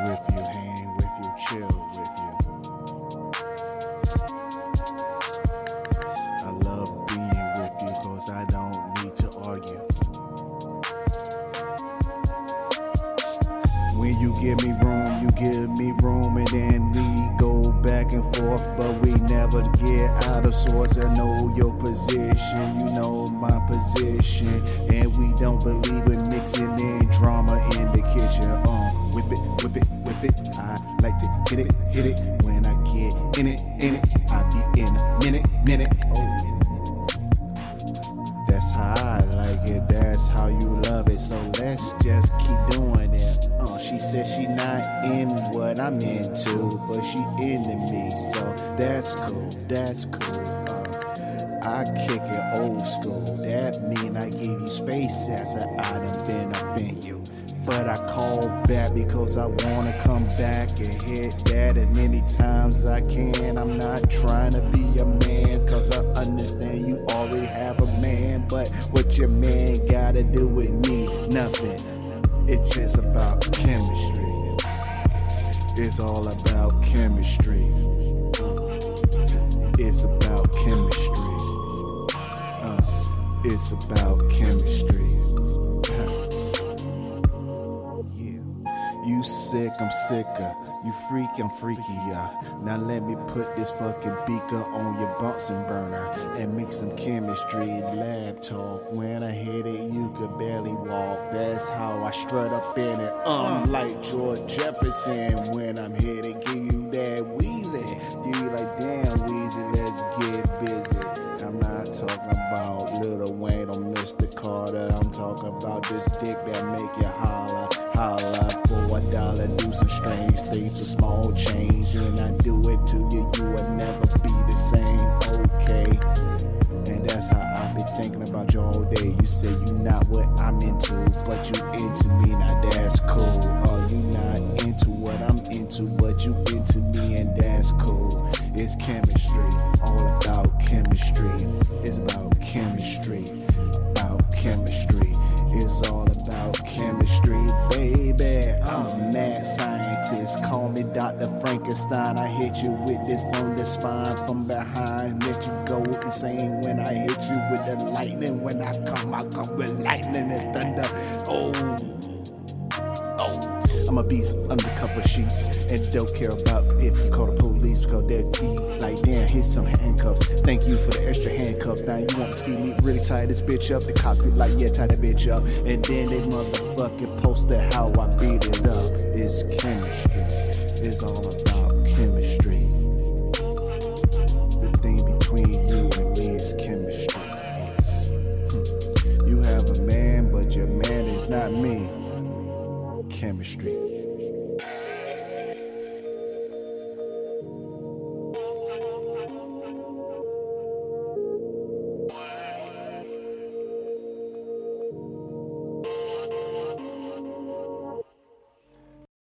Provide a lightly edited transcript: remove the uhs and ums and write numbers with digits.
with you, hang with you, chill with you. I love being with you cause I don't need to argue. When you give me room, you give me room, and then we go back and forth, but we never get out of sorts. I know your position, you know my position, and we don't believe in mixing in drama in the kitchen. Whip it, whip it, whip it. I like to hit it, hit it. When I get in it, I be in a minute. Oh, that's how I like it. That's how you love it. So let's just keep doing it. She says she not in what I'm into, but she into me. So that's cool. That's cool. I kick it old school. That mean I give you space after I done been up in you. But I call back because I wanna come back and hit that as many times I can. I'm not trying to be a man, cause I understand you already have a man. But what your man gotta do with me? Nothing. It's just about chemistry. It's all about chemistry. It's about chemistry. It's about chemistry. You sick, I'm sicker. You freak, I'm freakier. Now let me put this fucking beaker on your Bunsen burner and make some chemistry lab talk. When I hit it, you could barely walk. That's how I strut up in it. I'm like George Jefferson when I'm here to give you that wheezy. You be like, damn wheezy, let's get busy. I'm not talking about Lil Wayne or Mr. Carter. I'm talking about this dick that make you holler, holler. $1, do some strange things for small change. And I do it to you, you will never be the same, okay? And that's how I be thinking about you all day. You say you not what I'm into, but you into me, now that's cool. You not into what I'm into, but you into me, and that's cool. It's chemistry, all about chemistry. It's about chemistry, about chemistry. It's all about chemistry, baby. I'm a mad scientist, call me Dr. Frankenstein. I hit you with this from the spine, from behind. Let you go insane when I hit you with the lightning. When I come with lightning and thunder. Oh, I'm a beast undercover sheets, and don't care about if you call the police, because they'll be like, damn, here's some handcuffs. Thank you for the extra handcuffs. Now you want to see me really tie this bitch up. The cops be like, yeah, tie that bitch up. And then they motherfucking posted how I beat it up. It's chemistry. It's all about chemistry. The thing between you.